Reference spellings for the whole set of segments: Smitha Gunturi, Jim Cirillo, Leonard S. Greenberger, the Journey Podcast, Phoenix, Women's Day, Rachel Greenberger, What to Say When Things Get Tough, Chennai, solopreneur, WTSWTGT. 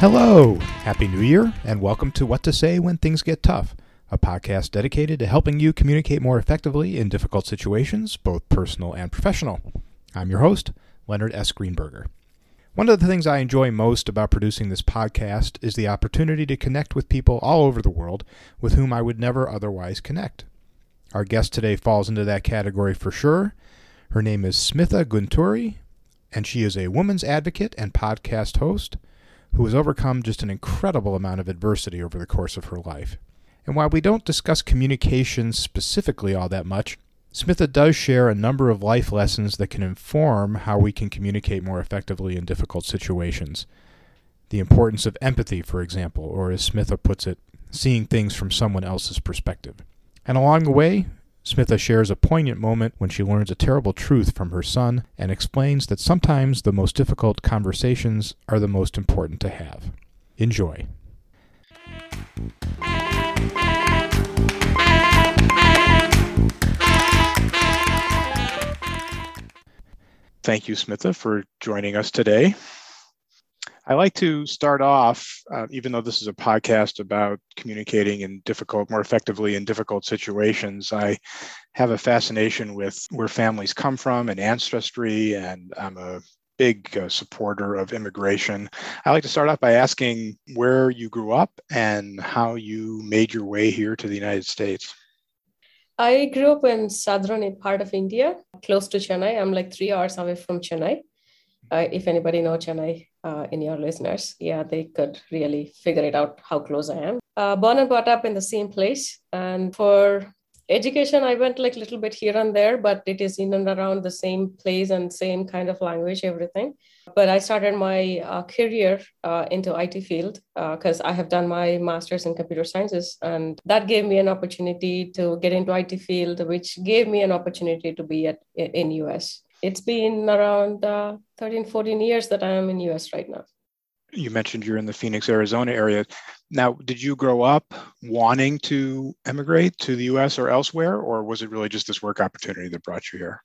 Hello, Happy New Year, and welcome to What to Say When Things Get Tough, a podcast dedicated to helping you communicate more effectively in difficult situations, both personal and professional. I'm your host, Leonard S. Greenberger. One of the things I enjoy most about producing this podcast is the opportunity to connect with people all over the world with whom I would never otherwise connect. Our guest today falls into that category for sure. Her name is Smitha Gunturi, and she is a women's advocate and podcast host who has overcome just an incredible amount of adversity over the course of her life. And while we don't discuss communication specifically all that much, Smitha does share a number of life lessons that can inform how we can communicate more effectively in difficult situations. The importance of empathy, for example, or as Smitha puts it, seeing things from someone else's perspective. And along the way, Smitha shares a poignant moment when she learns a terrible truth from her son and explains that sometimes the most difficult conversations are the most important to have. Enjoy. Thank you, Smitha, for joining us today. I like to start off, even though this is a podcast about communicating in difficult, more effectively in difficult situations, I have a fascination with where families come from and ancestry, and I'm a big supporter of immigration. I like to start off by asking where you grew up and how you made your way here to the United States. I grew up in southern part of India, close to Chennai. I'm like 3 hours away from Chennai. If anybody knows Chennai in your listeners, they could really figure it out how close I am. Born and brought up in the same place. And for education, I went like a little bit here and there, but it is in and around the same place and same kind of language, everything. But I started my career into IT field because I have done my master's in computer sciences. And that gave me an opportunity to get into IT field, which gave me an opportunity to be in US. It's been around 13, 14 years that I am in US right now. You mentioned you're in the Phoenix, Arizona area. Now, did you grow up wanting to emigrate to the US or elsewhere, or was it really just this work opportunity that brought you here?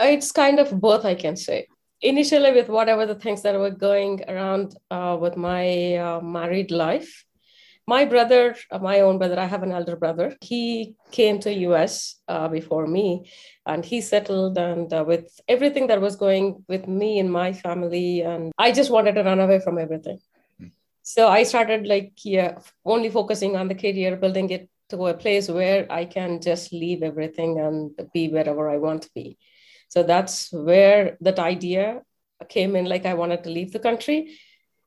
It's kind of both, I can say. Initially, with whatever the things that were going around with my married life, my brother, my own brother, I have an elder brother. He came to US before me, and he settled. And with everything that was going with me and my family, and I just wanted to run away from everything. So I started only focusing on the career, building it to a place where I can just leave everything and be wherever I want to be. So that's where that idea came in. I wanted to leave the country.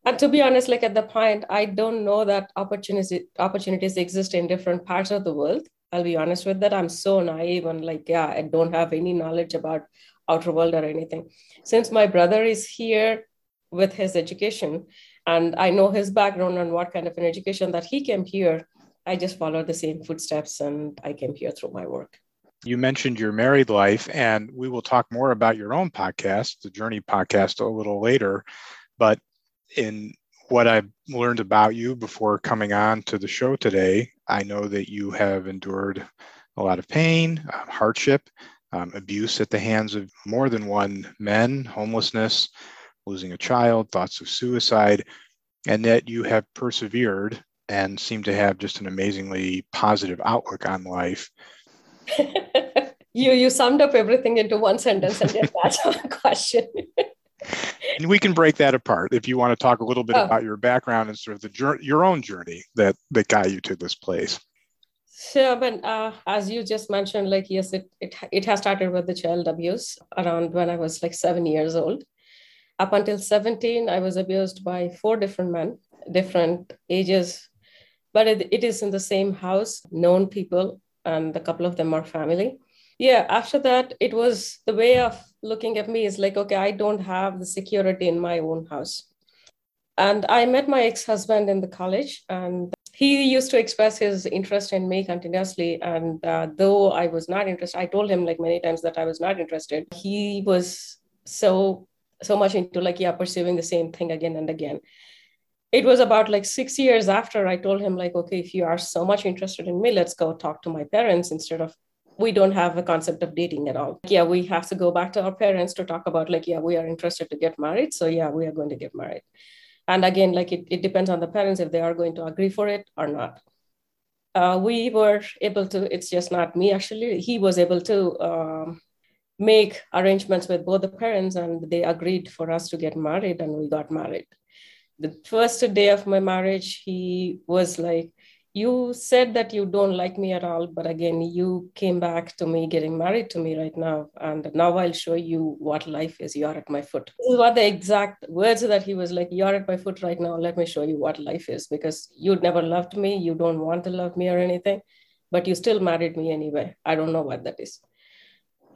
And to be honest, at the point, I don't know that opportunities exist in different parts of the world. I'll be honest with that. I'm so naive and I don't have any knowledge about outer world or anything. Since my brother is here with his education and I know his background and what kind of an education that he came here, I just followed the same footsteps and I came here through my work. You mentioned your married life, and we will talk more about your own podcast, the Journey Podcast, a little later, but in what I've learned about you before coming on to the show today, I know that you have endured a lot of pain, hardship, abuse at the hands of more than one men, homelessness, losing a child, thoughts of suicide, and that you have persevered and seem to have just an amazingly positive outlook on life. You summed up everything into one sentence, and then that's my question. And we can break that apart if you want to talk a little bit about your background and sort of your own journey that got you to this place. Sure, but as you just mentioned, yes, it has started with the child abuse around when I was 7 years old. Up until 17, I was abused by 4 different men, different ages, but it is in the same house, known people, and a couple of them are family. Yeah, after that, it was the way of looking at me is like, okay, I don't have the security in my own house. And I met my ex-husband in the college, and he used to express his interest in me continuously. And though I was not interested, I told him like many times that I was not interested. He was so much into like, yeah, pursuing the same thing again and again. It was about like 6 years after I told him like, okay, if you are so much interested in me, let's go talk to my parents instead of, we don't have a concept of dating at all. Yeah, we have to go back to our parents to talk about like, yeah, we are interested to get married. So yeah, we are going to get married. And again, like it depends on the parents if they are going to agree for it or not. We were able to, it's just not me actually, he was able to make arrangements with both the parents, and they agreed for us to get married, and we got married. The first day of my marriage, he was like, you said that you don't like me at all, but again, you came back to me getting married to me right now. And now I'll show you what life is. You're at my foot. These were the exact words that he was like, you're at my foot right now. Let me show you what life is, because you never loved me. You don't want to love me or anything, but you still married me anyway. I don't know what that is.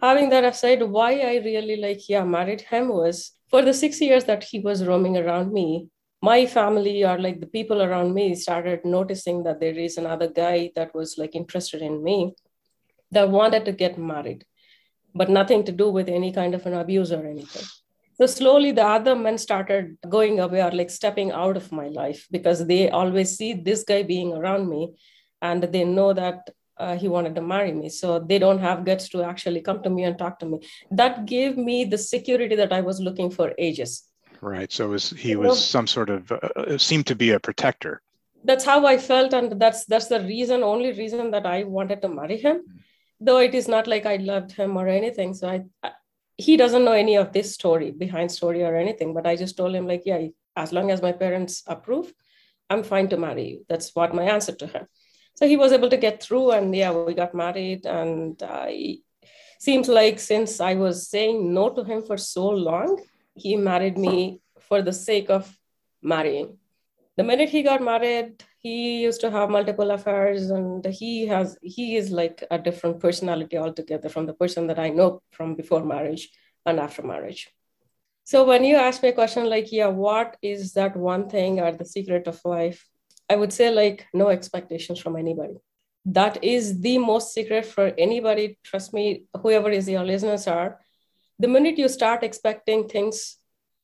Having that aside, why I really like, yeah, married him was for the 6 years that he was roaming around me, my family or like the people around me started noticing that there is another guy that was like interested in me that wanted to get married, but nothing to do with any kind of an abuse or anything. So slowly the other men started going away or like stepping out of my life, because they always see this guy being around me and they know that he wanted to marry me. So they don't have guts to actually come to me and talk to me. That gave me the security that I was looking for ages. Right. So he was some sort of, seemed to be a protector. That's how I felt. And that's the reason, only reason that I wanted to marry him, though it is not like I loved him or anything. So he doesn't know any of this behind story or anything, but I just told him like, yeah, as long as my parents approve, I'm fine to marry you. That's what my answer to him. So he was able to get through, and yeah, we got married. And it seems like since I was saying no to him for so long, he married me for the sake of marrying. The minute he got married, he used to have multiple affairs, and he is like a different personality altogether from the person that I know from before marriage and after marriage. So when you ask me a question like, yeah, what is that one thing or the secret of life? I would say like no expectations from anybody. That is the most secret for anybody. Trust me, whoever is your listeners are, the minute you start expecting things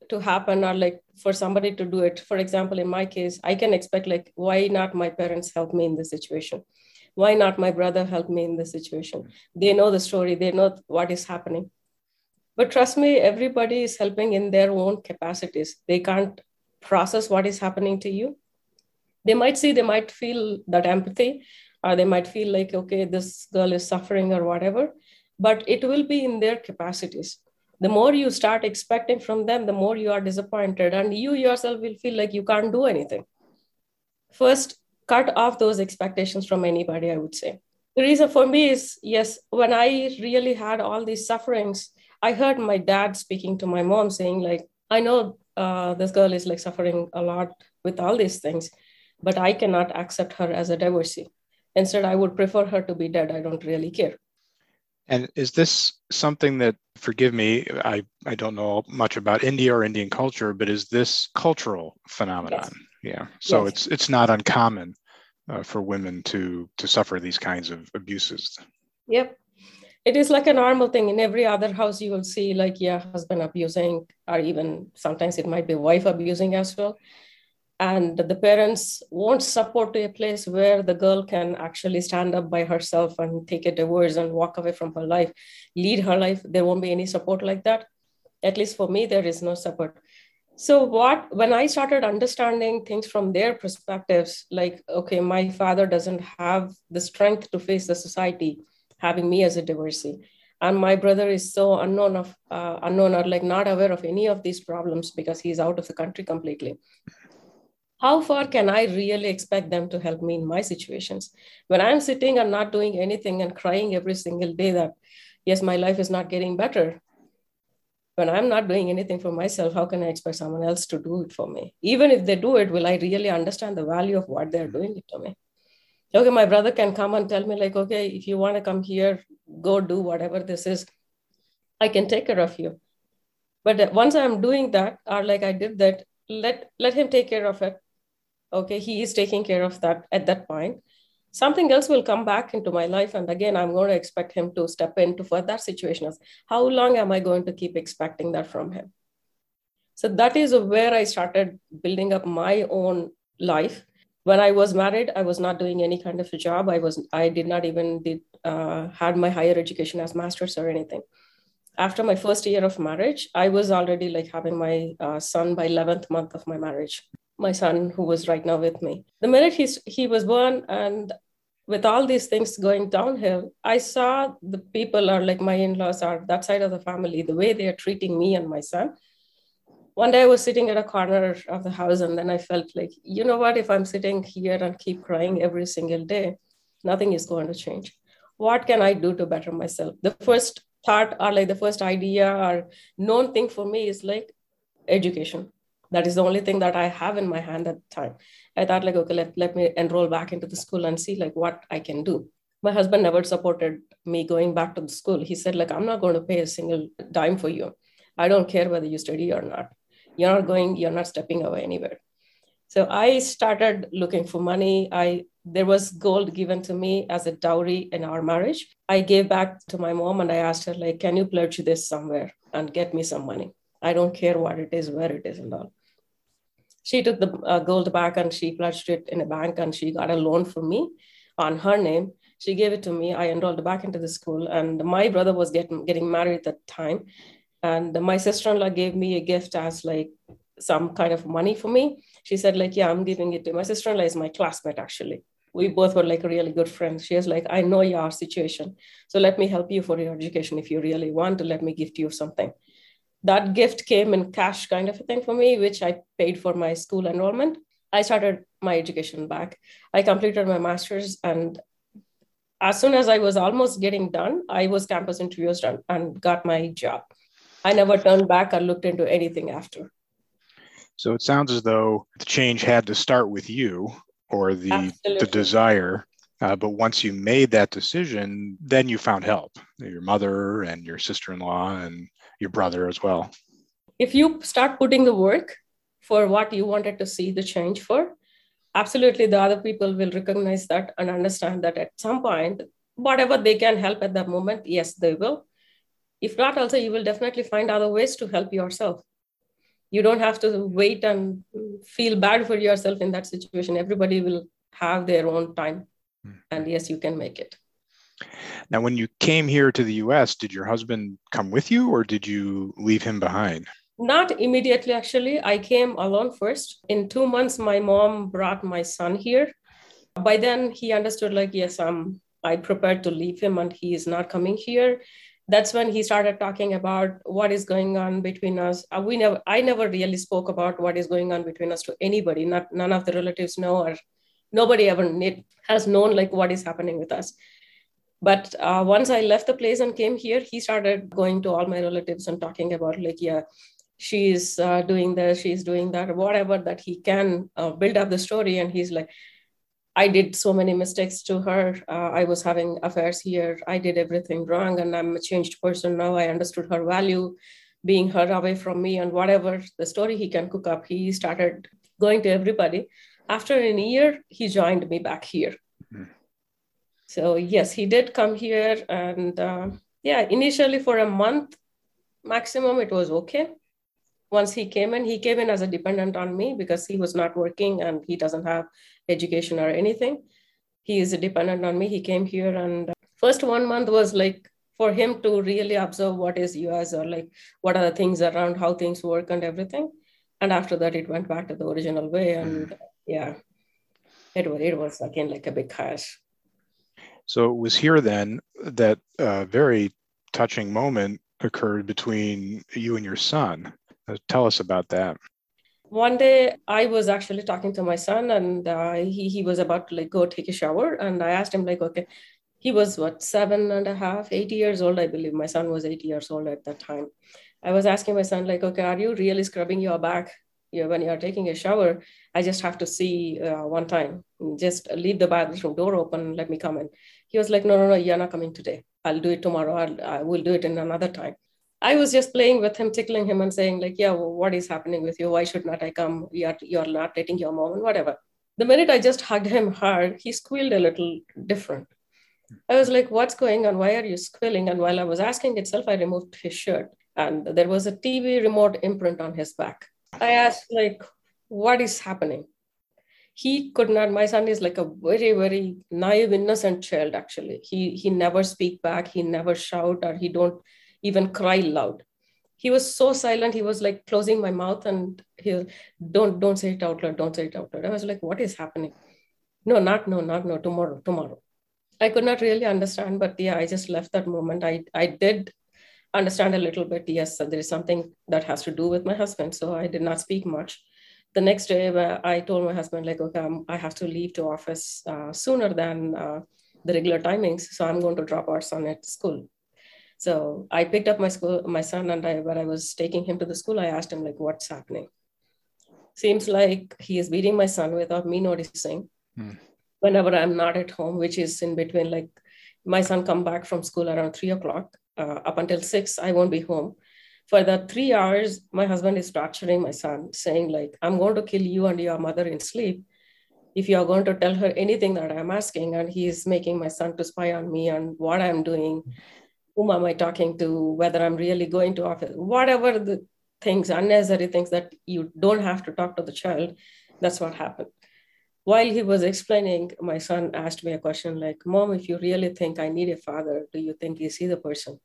to happen or like for somebody to do it, for example, in my case, I can expect like, why not my parents help me in this situation? Why not my brother help me in this situation? They know the story. They know what is happening. But trust me, everybody is helping in their own capacities. They can't process what is happening to you. They might feel that empathy, or they might feel like, okay, this girl is suffering or whatever. But it will be in their capacities. The more you start expecting from them, the more you are disappointed, and you yourself will feel like you can't do anything. First, cut off those expectations from anybody, I would say. The reason for me is, yes, when I really had all these sufferings, I heard my dad speaking to my mom saying like, I know this girl is like suffering a lot with all these things, but I cannot accept her as a divorcee. Instead, I would prefer her to be dead. I don't really care. And is this something that, forgive me, I don't know much about India or Indian culture, but is this cultural phenomenon? Yes. Yeah. So yes. It's not uncommon for women to suffer these kinds of abuses. Yep. It is like a normal thing. In every other house, you will see like, yeah, husband abusing, or even sometimes it might be wife abusing as well. And the parents won't support to a place where the girl can actually stand up by herself and take a divorce and walk away from her life, lead her life. There won't be any support like that. At least for me, there is no support. So when I started understanding things from their perspectives, like, okay, my father doesn't have the strength to face the society, having me as a divorcee. And my brother is so unknown or like not aware of any of these problems because he's out of the country completely. How far can I really expect them to help me in my situations? When I'm sitting and not doing anything and crying every single day that, yes, my life is not getting better. when I'm not doing anything for myself, how can I expect someone else to do it for me? Even if they do it, will I really understand the value of what they're doing it to me? Okay, my brother can come and tell me like, okay, if you want to come here, go do whatever this is. I can take care of you. But once I'm doing that, or like I did that, let him take care of it. Okay, he is taking care of that at that point. Something else will come back into my life. And again, I'm going to expect him to step into for that situation. Of how long am I going to keep expecting that from him? So that is where I started building up my own life. When I was married, I was not doing any kind of a job. I did not even had my higher education as master's or anything. After my first year of marriage, I was already like having my son by 11th month of my marriage. My son, who was right now with me. The minute he was born, and with all these things going downhill, I saw the people are like my in-laws are that side of the family, the way they are treating me and my son. One day I was sitting at a corner of the house, and then I felt like, you know what, if I'm sitting here and keep crying every single day, nothing is going to change. What can I do to better myself? The first thought or like the first idea or known thing for me is like education. That is the only thing that I have in my hand at the time. I thought like, okay, let me enroll back into the school and see like what I can do. My husband never supported me going back to the school. He said like, I'm not going to pay a single dime for you. I don't care whether you study or not. You're not going, you're not stepping away anywhere. So I started looking for money. There was gold given to me as a dowry in our marriage. I gave back to my mom and I asked her like, can you pledge this somewhere and get me some money? I don't care what it is, where it is and all. She took the gold back and she pledged it in a bank and she got a loan for me on her name. She gave it to me. I enrolled back into the school and my brother was getting married at that time. And my sister-in-law gave me a gift as like some kind of money for me. She said like, yeah, I'm giving it to you. My sister-in-law is my classmate actually. We both were like really good friends. She was like, I know your situation. So let me help you for your education. If you really want to, let me gift you something. That gift came in cash kind of a thing for me, which I paid for my school enrollment. I started my education back. I completed my master's. And as soon as I was almost getting done, I was campus interviews done and got my job. I never turned back or looked into anything after. So it sounds as though the change had to start with you or the desire. But once you made that decision, then you found help, your mother and your sister-in-law and your brother as well. If you start putting the work for what you wanted to see the change for, absolutely the other people will recognize that and understand that at some point, whatever they can help at that moment, yes, they will. If not, also, you will definitely find other ways to help yourself. You don't have to wait and feel bad for yourself in that situation. Everybody will have their own time. And yes, you can make it. Now, when you came here to the US, did your husband come with you or did you leave him behind? Not immediately, actually. I came alone first. In 2 months, my mom brought my son here. By then, he understood like, yes, I prepared to leave him and he is not coming here. That's when he started talking about what is going on between us. I never really spoke about what is going on between us to anybody. None of the relatives know or nobody ever has known like what is happening with us. But once I left the place and came here, he started going to all my relatives and talking about like, yeah, she's doing this, she's doing that, whatever that he can build up the story. And he's like, I did so many mistakes to her. I was having affairs here. I did everything wrong and I'm a changed person now. I understood her value, being her away from me and whatever the story he can cook up. He started going to everybody. After a year, he joined me back here. Mm-hmm. So yes, he did come here. And initially for a month maximum, it was okay. Once he came in as a dependent on me because he was not working and he doesn't have education or anything. He is a dependent on me. He came here and first 1 month was like for him to really observe what is US or like what are the things around, how things work and everything. And after that, it went back to the original way. And yeah, it was again like a big crash. So it was here then that a very touching moment occurred between you and your son. Tell us about that. One day I was actually talking to my son and he was about to like go take a shower. And I asked him like, okay, he was 7 and a half, 8 years old, I believe. My son was 8 years old at that time. I was asking my son, like, okay, are you really scrubbing your back when you're taking a shower? I just have to see one time. Just leave the bathroom door open. Let me come in. He was like, no, you're not coming today. I'll do it tomorrow. I will do it in another time. I was just playing with him, tickling him and saying like, yeah, well, what is happening with you? Why should not I come? You're not dating your mom and whatever. The minute I just hugged him hard, he squealed a little different. I was like, what's going on? Why are you squealing? And while I was asking itself, I removed his shirt and there was a TV remote imprint on his back. I asked like, what is happening? He could not, my son is like a very, very naive, innocent child, actually. He never speak back. He never shout or he don't even cry loud. He was so silent. He was like closing my mouth and he'll don't say it out loud. Don't say it out loud. I was like, what is happening? No, tomorrow. I could not really understand, but yeah, I just left that moment. I did understand a little bit. Yes, there is something that has to do with my husband. So I did not speak much. The next day I told my husband like, okay, I have to leave to office sooner than the regular timings. So I'm going to drop our son at school. So I picked up my son, and when I was taking him to the school, I asked him like, what's happening? Seems like he is beating my son without me noticing. Whenever I'm not at home, which is in between, like my son come back from school around 3 o'clock, up until 6, I won't be home. For the 3 hours, my husband is torturing my son, saying like, I'm going to kill you and your mother in sleep if you're going to tell her anything that I'm asking. And he is making my son to spy on me and what I'm doing. Whom am I talking to, whether I'm really going to office, whatever the things, unnecessary things that you don't have to talk to the child. That's what happened. While he was explaining, my son asked me a question like, Mom, if you really think I need a father, do you think is he the person?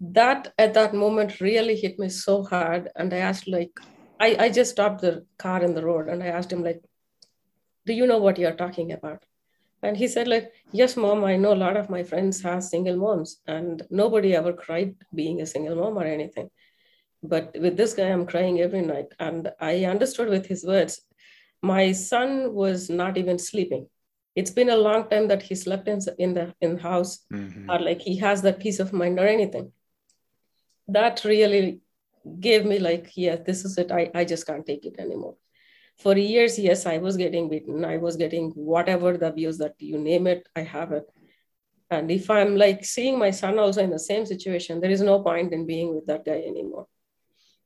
That at that moment really hit me so hard. And I asked like, I just stopped the car in the road and I asked him like, do you know what you're talking about? And he said like, yes, Mom, I know a lot of my friends have single moms and nobody ever cried being a single mom or anything. But with this guy, I'm crying every night. And I understood with his words, my son was not even sleeping. It's been a long time that he slept in the house, or like he has that peace of mind or anything. That really gave me like, yeah, this is it. I just can't take it anymore. For years, yes, I was getting beaten. I was getting whatever the abuse that you name it, I have it. And if I'm like seeing my son also in the same situation, there is no point in being with that guy anymore.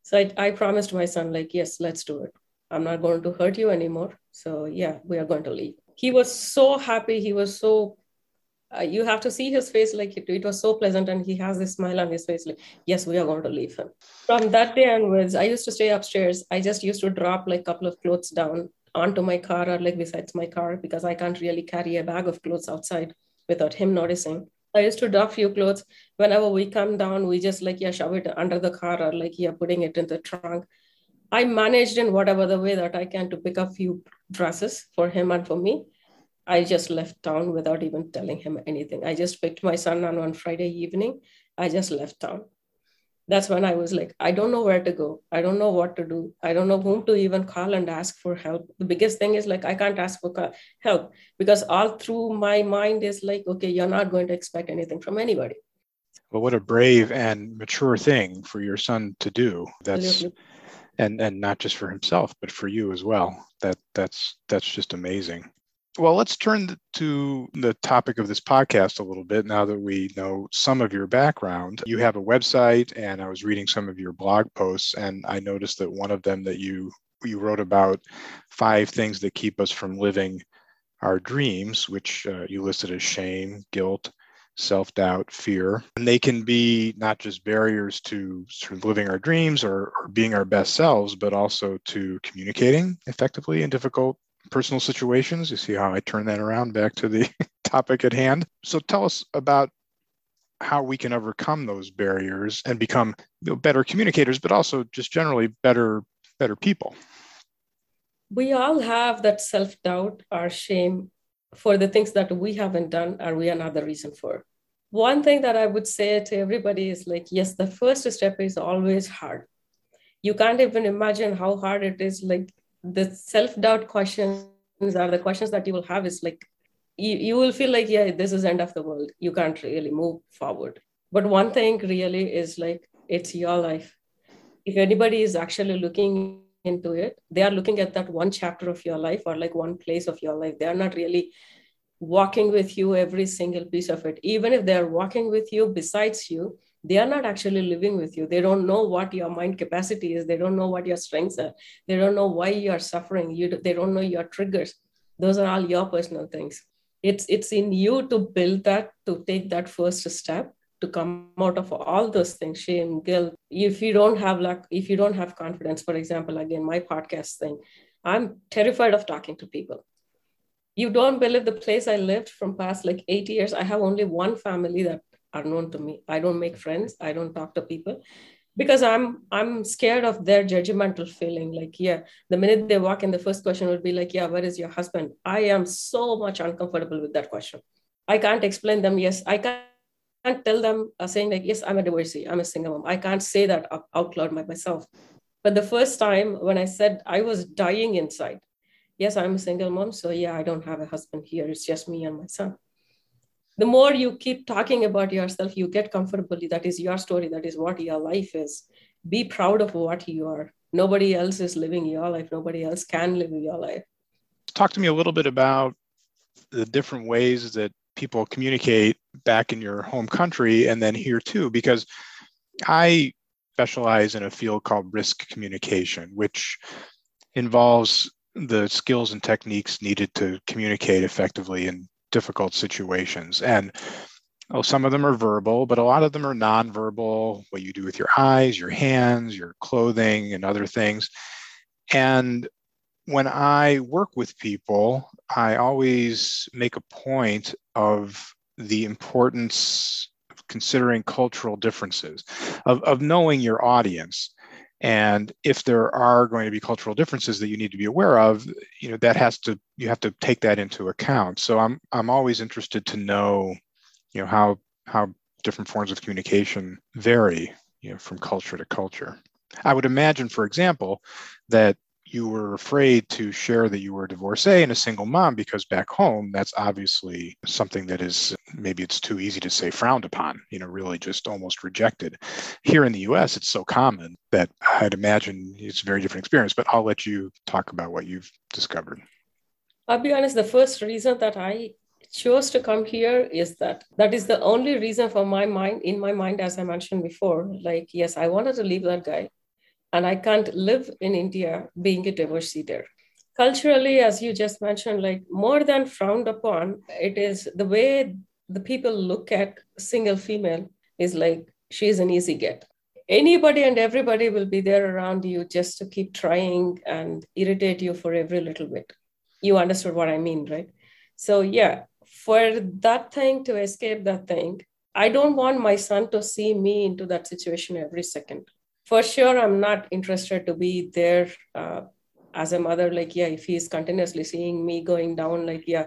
So I promised my son like, yes, let's do it. I'm not going to hurt you anymore. So yeah, we are going to leave. He was so happy. He was so, you have to see his face. Like it was so pleasant. And he has this smile on his face. Like, yes, we are going to leave him. From that day onwards, I used to stay upstairs. I just used to drop like a couple of clothes down onto my car or like besides my car, because I can't really carry a bag of clothes outside without him noticing. I used to drop few clothes. Whenever we come down, we just like, yeah, shove it under the car or like, yeah, putting it in the trunk. I managed in whatever the way that I can to pick up few dresses for him and for me. I just left town without even telling him anything. I just picked my son on one Friday evening. I just left town. That's when I was like, I don't know where to go. I don't know what to do. I don't know whom to even call and ask for help. The biggest thing is like, I can't ask for help because all through my mind is like, okay, you're not going to expect anything from anybody. Well, what a brave and mature thing for your son to do. That's and not just for himself, but for you as well. That's just amazing. Well, let's turn to the topic of this podcast a little bit now that we know some of your background. You have a website, and I was reading some of your blog posts, and I noticed that one of them that you wrote about 5 things that keep us from living our dreams, which you listed as shame, guilt, self-doubt, fear. And they can be not just barriers to sort of living our dreams or being our best selves, but also to communicating effectively in difficult personal situations. You see how I turn that around back to the topic at hand. So tell us about how we can overcome those barriers and become better communicators, but also just generally better people. We all have that self-doubt or shame for the things that we haven't done or we are not the reason for. One thing that I would say to everybody is like, yes, the first step is always hard. You can't even imagine how hard it is. Like the self-doubt questions are the questions that you will have is like, you will feel like, yeah, this is end of the world. You can't really move forward. But one thing really is like, it's your life. if anybody is actually looking into it, they are looking at that one chapter of your life or like one place of your life. They are not really walking with you every single piece of it. Even if they are walking with you besides you, they are not actually living with you. They don't know what your mind capacity is. They don't know what your strengths are. They don't know why you are suffering. They don't know your triggers. Those are all your personal things. It's in you to build that, to take that first step, to come out of all those things, shame, guilt. If you don't have luck, if you don't have confidence, for example, again, my podcast thing, I'm terrified of talking to people. You don't believe the place I lived from past like 8 years. I have only one family that are known to me. I don't make friends. I don't talk to people because I'm scared of their judgmental feeling. Like, yeah, the minute they walk in, the first question would be like, yeah, where is your husband? I am so much uncomfortable with that question. I can't explain them. Yes, I can't tell them saying like, yes, I'm a divorcee. I'm a single mom. I can't say that out loud by myself. But the first time when I said, I was dying inside. Yes, I'm a single mom. So yeah, I don't have a husband here. It's just me and my son. The more you keep talking about yourself, you get comfortable. That is your story. That is what your life is. Be proud of what you are. Nobody else is living your life. Nobody else can live your life. Talk to me a little bit about the different ways that people communicate back in your home country and then here too, because I specialize in a field called risk communication, which involves the skills and techniques needed to communicate effectively in difficult situations. And some of them are verbal, but a lot of them are nonverbal, what you do with your eyes, your hands, your clothing, and other things. And when I work with people, I always make a point of the importance of considering cultural differences, of knowing your audience. And if there are going to be cultural differences that you need to be aware of, you know, that has to, you have to take that into account. So I'm always interested to know, you know, how different forms of communication vary, you know, from culture to culture. I would imagine, for example, that you were afraid to share that you were a divorcee and a single mom, because back home, that's obviously something that is, maybe it's too easy to say frowned upon, you know, really just almost rejected. Here in the US, it's so common that I'd imagine it's a very different experience, but I'll let you talk about what you've discovered. I'll be honest, the first reason that I chose to come here is that is the only reason for my mind, in my mind, as I mentioned before, like, yes, I wanted to leave that guy. And I can't live in India being a divorcee there. Culturally, as you just mentioned, like more than frowned upon, it is the way the people look at single female is like, she's an easy get. Anybody and everybody will be there around you just to keep trying and irritate you for every little bit. You understood what I mean, right? So yeah, for that thing to escape that thing, I don't want my son to see me into that situation every second. For sure, I'm not interested to be there as a mother. Like, yeah, if he's continuously seeing me going down, like, yeah,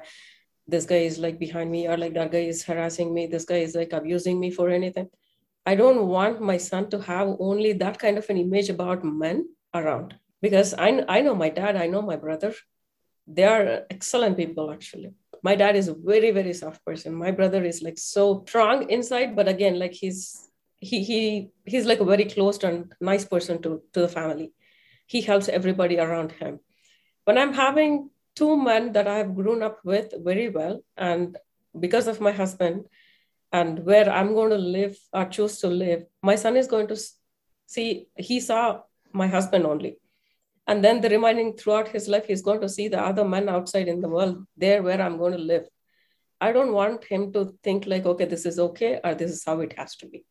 this guy is like behind me, or like that guy is harassing me, this guy is like abusing me for anything. I don't want my son to have only that kind of an image about men around, because I know my dad, I know my brother. They are excellent people, actually. My dad is a very, very soft person. My brother is like so strong inside, but again, like he's like a very close and nice person to the family. He helps everybody around him. When I'm having two men that I have grown up with very well, and because of my husband and where I'm going to live or choose to live, my son is going to see, he saw my husband only. And then the remaining throughout his life, he's going to see the other men outside in the world, there where I'm going to live. I don't want him to think like, okay, this is okay, or this is how it has to be.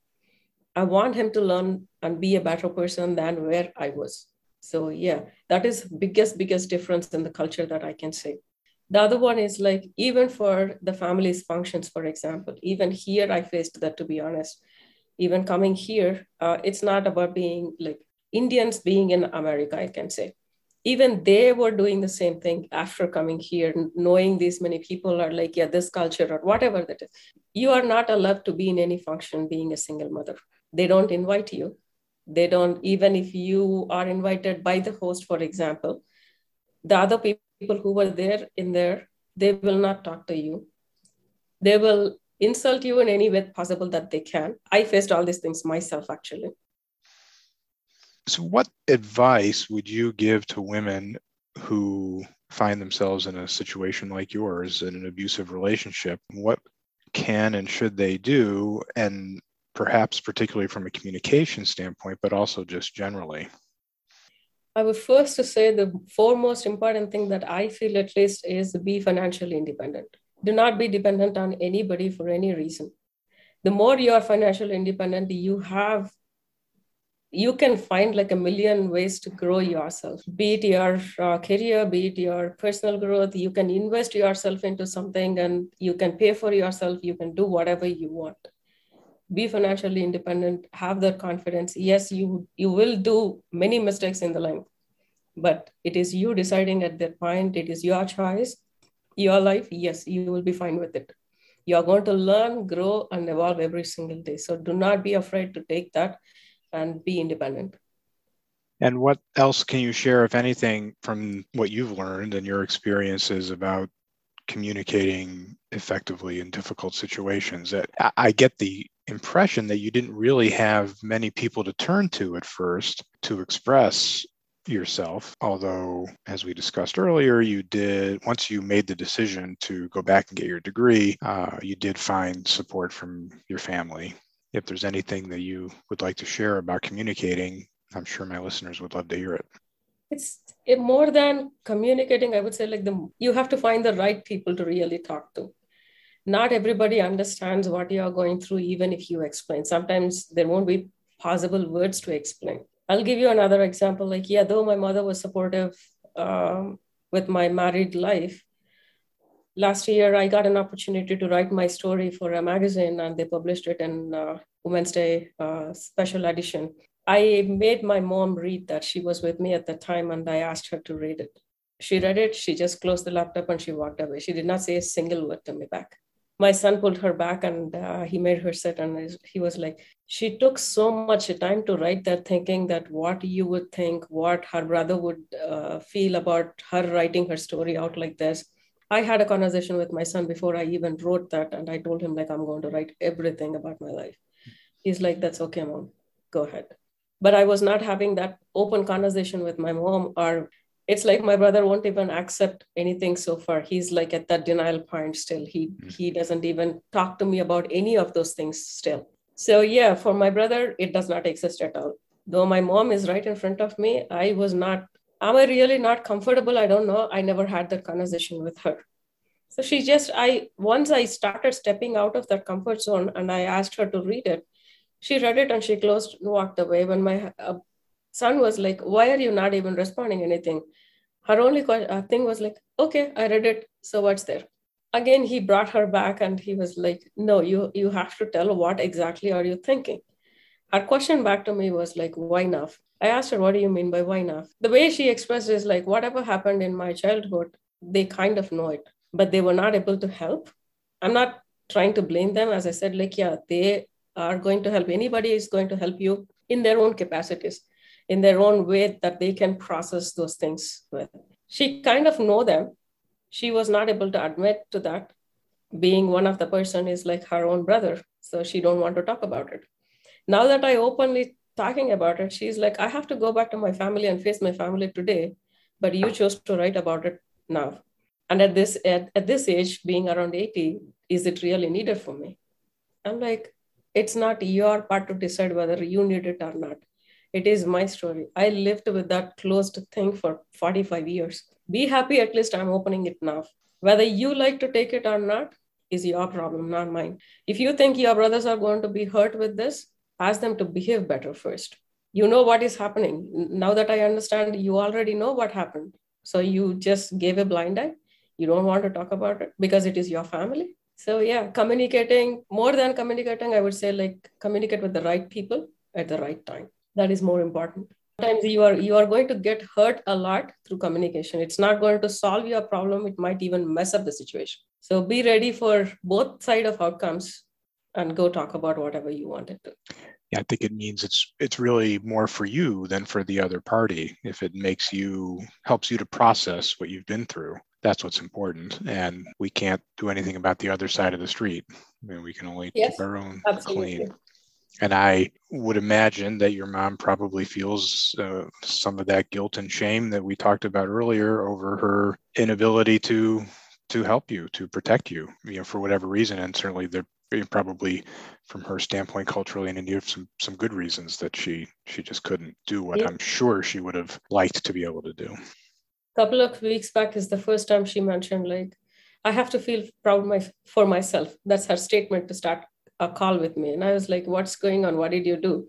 I want him to learn and be a better person than where I was. So yeah, that is biggest difference in the culture that I can say. The other one is like, even for the family's functions, for example, even here, I faced that, to be honest. Even coming here, it's not about being like Indians being in America, I can say. Even they were doing the same thing after coming here, knowing these many people are like, yeah, this culture or whatever that is. You are not allowed to be in any function being a single mother. They don't invite you. They don't, even if you are invited by the host, for example, the other people who were there in there, they will not talk to you. They will insult you in any way possible that they can. I faced all these things myself, actually. So what advice would you give to women who find themselves in a situation like yours, in an abusive relationship? What can and should they do? And perhaps particularly from a communication standpoint, but also just generally? I would first to say the foremost important thing that I feel at least is be financially independent. Do not be dependent on anybody for any reason. The more you are financially independent, you can find like a million ways to grow yourself, be it your career, be it your personal growth. You can invest yourself into something and you can pay for yourself. You can do whatever you want. Be financially independent, have that confidence. Yes, you will do many mistakes in the life, but it is you deciding at that point. It is your choice, your life. Yes, you will be fine with it. You are going to learn, grow, and evolve every single day. So do not be afraid to take that and be independent. And what else can you share, if anything, from what you've learned and your experiences about communicating effectively in difficult situations? I get the impression that you didn't really have many people to turn to at first to express yourself, although, as we discussed earlier, you did, once you made the decision to go back and get your degree, you did find support from your family. If there's anything that you would like to share about communicating, I'm sure my listeners would love to hear it. It's more than communicating, I would say, like you have to find the right people to really talk to. Not everybody understands what you are going through, even if you explain. Sometimes there won't be possible words to explain. I'll give you another example. Like, though my mother was supportive with my married life, last year, I got an opportunity to write my story for a magazine, and they published it in Women's Day special edition. I made my mom read that. She was with me at the time, and I asked her to read it. She read it. She just closed the laptop, and she walked away. She did not say a single word to me back. My son pulled her back, and he made her sit, and he was like, she took so much time to write that, thinking that what you would think, what her brother would feel about her writing her story out like this. I had a conversation with my son before I even wrote that. And I told him, like, I'm going to write everything about my life. He's like, that's okay, mom, go ahead. But I was not having that open conversation with my mom, or it's like my brother won't even accept anything so far. He's like at that denial point still. He doesn't even talk to me about any of those things still. So yeah, for my brother, it does not exist at all. Though my mom is right in front of me, am I really not comfortable? I don't know. I never had that conversation with her. So once I started stepping out of that comfort zone and I asked her to read it, she read it and she closed and walked away. When my son was like, why are you not even responding anything? Her only thing was like, okay, I read it. So what's there? Again, he brought her back and he was like, no, you have to tell what exactly are you thinking? Her question back to me was like, why now? I asked her, what do you mean by why now? The way she expressed is like, whatever happened in my childhood, they kind of know it, but they were not able to help. I'm not trying to blame them. As I said, like, they are going to help. Anybody is going to help you in their own capacities, in their own way that they can process those things with. She kind of know them. She was not able to admit to that. Being one of the person is like her own brother. So she don't want to talk about it. Now that I openly talking about it, she's like, I have to go back to my family and face my family today, but you chose to write about it now. And at this age, being around 80, is it really needed for me? I'm like, it's not your part to decide whether you need it or not. It is my story. I lived with that closed thing for 45 years. Be happy, at least I'm opening it now. Whether you like to take it or not is your problem, not mine. If you think your brothers are going to be hurt with this, ask them to behave better first. You know what is happening. Now that I understand, you already know what happened. So you just gave a blind eye. You don't want to talk about it because it is your family. So yeah, communicating, more than communicating, I would say, like, communicate with the right people at the right time. That is more important. Sometimes you are going to get hurt a lot through communication. It's not going to solve your problem. It might even mess up the situation. So be ready for both sides of outcomes and go talk about whatever you wanted to. Yeah, I think it means it's really more for you than for the other party. If it helps you to process what you've been through, that's what's important. And we can't do anything about the other side of the street. I mean, we can only keep our own clean. And I would imagine that your mom probably feels some of that guilt and shame that we talked about earlier over her inability to help you, to protect you, for whatever reason. And certainly there probably, from her standpoint, culturally, and indeed some good reasons that she just couldn't do what I'm sure she would have liked to be able to do. A couple of weeks back is the first time she mentioned, I have to feel proud for myself. That's her statement to start a call with me. And I was like, what's going on? What did you do?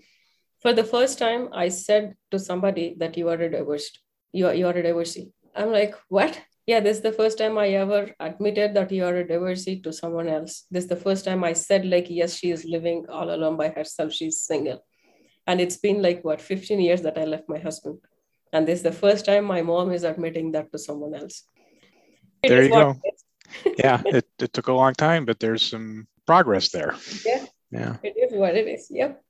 For the first time, I said to somebody that you are a divorced. You are a divorcee. I'm like, what? Yeah, this is the first time I ever admitted that you are a divorcee to someone else. This is the first time I said, yes, she is living all alone by herself. She's single. And it's been 15 years that I left my husband. And this is the first time my mom is admitting that to someone else. There you go. Yeah, it took a long time, but there's some progress there. Yeah. It is what it is. Yep.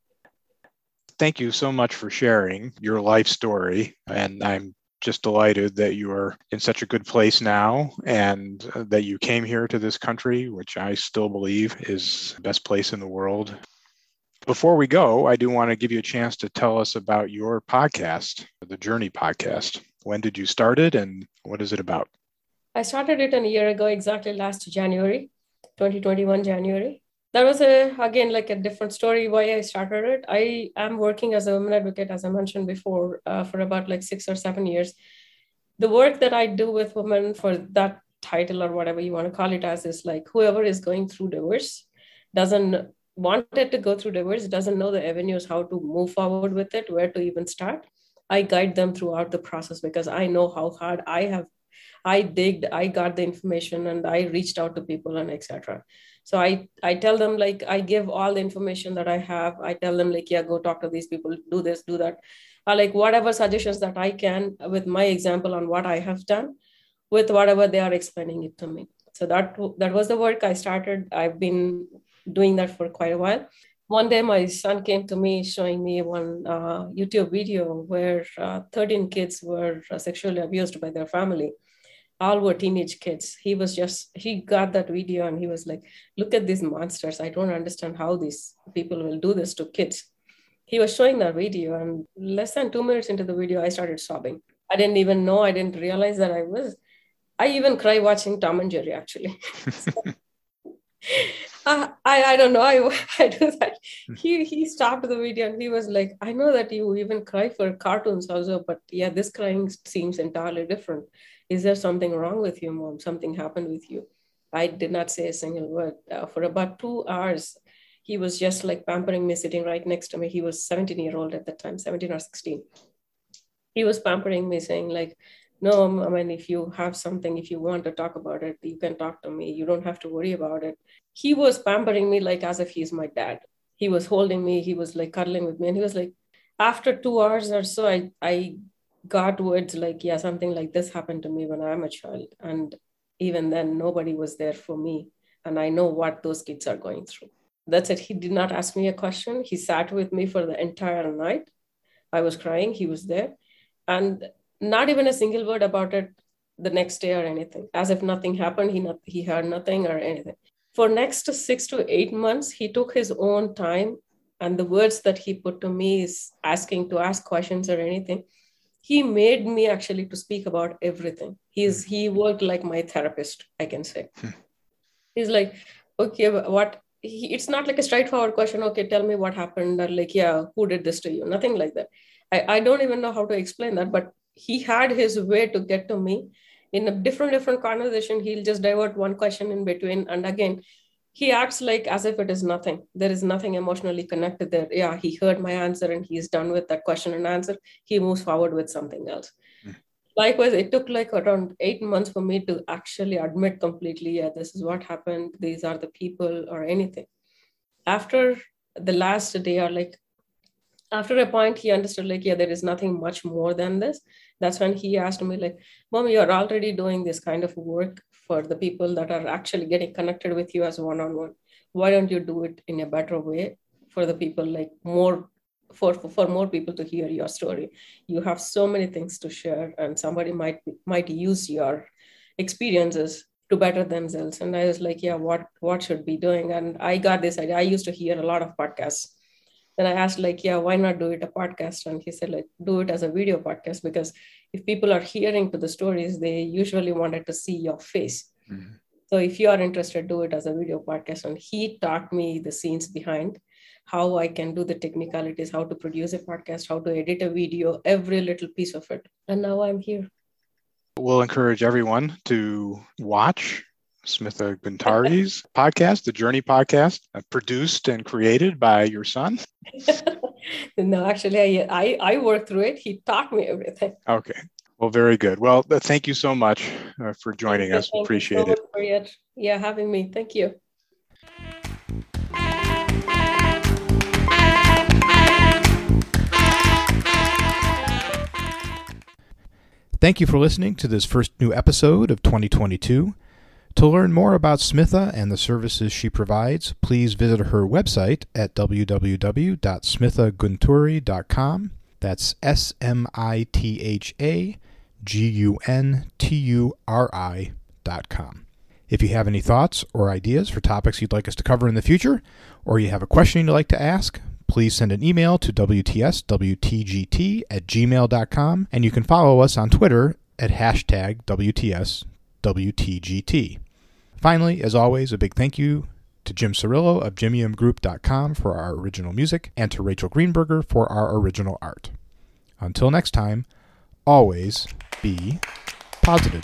Thank you so much for sharing your life story. And I'm just delighted that you are in such a good place now and that you came here to this country, which I still believe is the best place in the world. Before we go, I do want to give you a chance to tell us about your podcast, the Journey Podcast. When did you start it and what is it about? I started it a year ago, exactly last January, 2021 January. That was, a different story why I started it. I am working as a women advocate, as I mentioned before, for about 6 or 7 years. The work that I do with women for that title or whatever you want to call it as is whoever is going through divorce, doesn't want it to go through divorce, doesn't know the avenues, how to move forward with it, where to even start. I guide them throughout the process because I know how hard I got the information and I reached out to people and etc. So I tell them, I give all the information that I have. I tell them go talk to these people, do this, do that. Or whatever suggestions that I can with my example on what I have done with whatever they are explaining it to me. So that was the work I started. I've been doing that for quite a while. One day my son came to me showing me one YouTube video where 13 kids were sexually abused by their family. All were teenage kids. He got that video and he was like, look at these monsters. I don't understand how these people will do this to kids. He was showing that video and less than 2 minutes into the video, I started sobbing. I didn't realize that I even cry watching Tom and Jerry actually. I don't know. I do that. He stopped the video and he was like, I know that you even cry for cartoons also, but yeah, this crying seems entirely different. Is there something wrong with you, Mom? Something happened with you? I did not say a single word. For about 2 hours, he was just pampering me, sitting right next to me. He was 17-year-old at that time, 17 or 16. He was pampering me saying no, I mean, if you have something, if you want to talk about it, you can talk to me. You don't have to worry about it. He was pampering me as if he's my dad. He was holding me. He was cuddling with me. And he was after 2 hours or so, I got words something like this happened to me when I'm a child. And even then, nobody was there for me. And I know what those kids are going through. That's it. He did not ask me a question. He sat with me for the entire night. I was crying. He was there. And not even a single word about it the next day or anything, as if nothing happened. He heard nothing or anything. For next 6 to 8 months, he took his own time. And the words that he put to me is ask questions or anything. He made me actually to speak about everything. He worked like my therapist, I can say. He's like, okay, what? It's not a straightforward question. Okay, tell me what happened. Or who did this to you? Nothing like that. I don't even know how to explain that, but he had his way to get to me. In a different conversation, he'll just divert one question in between. And again, he acts as if it is nothing. There is nothing emotionally connected there. Yeah, he heard my answer and he's done with that question and answer. He moves forward with something else. Mm-hmm. Likewise, it took around 8 months for me to actually admit completely, yeah, this is what happened. These are the people or anything. After the last day or after a point, he understood, there is nothing much more than this. That's when he asked me, Mom, you're already doing this kind of work for the people that are actually getting connected with you as one-on-one. Why don't you do it in a better way for the people, for more people to hear your story? You have so many things to share and somebody might use your experiences to better themselves. And I was what should be doing? And I got this idea. I used to hear a lot of podcasts. Then I asked, like, yeah, why not do it a podcast? And he said, like, do it as a video podcast, because if people are hearing to the stories, they usually wanted to see your face. Mm-hmm. So if you are interested, do it as a video podcast. And he taught me the scenes behind, how I can do the technicalities, how to produce a podcast, how to edit a video, every little piece of it. And now I'm here. We'll encourage everyone to watch Smitha Gunturi's podcast, The Journey Podcast, produced and created by your son. No, actually, I worked through it. He taught me everything. Okay. Well, very good. Well, thank you so much for joining us. Appreciate it. For having me. Thank you. Thank you for listening to this first new episode of 2022. To learn more about Smitha and the services she provides, please visit her website at www.smithagunturi.com. That's SMITHAGUNTURI.com. If you have any thoughts or ideas for topics you'd like us to cover in the future, or you have a question you'd like to ask, please send an email to WTSWTGT@gmail.com, and you can follow us on Twitter at #WTSWTGT. Finally, as always, a big thank you to Jim Cirillo of JimYumGroup.com for our original music, and to Rachel Greenberger for our original art. Until next time, always be positive.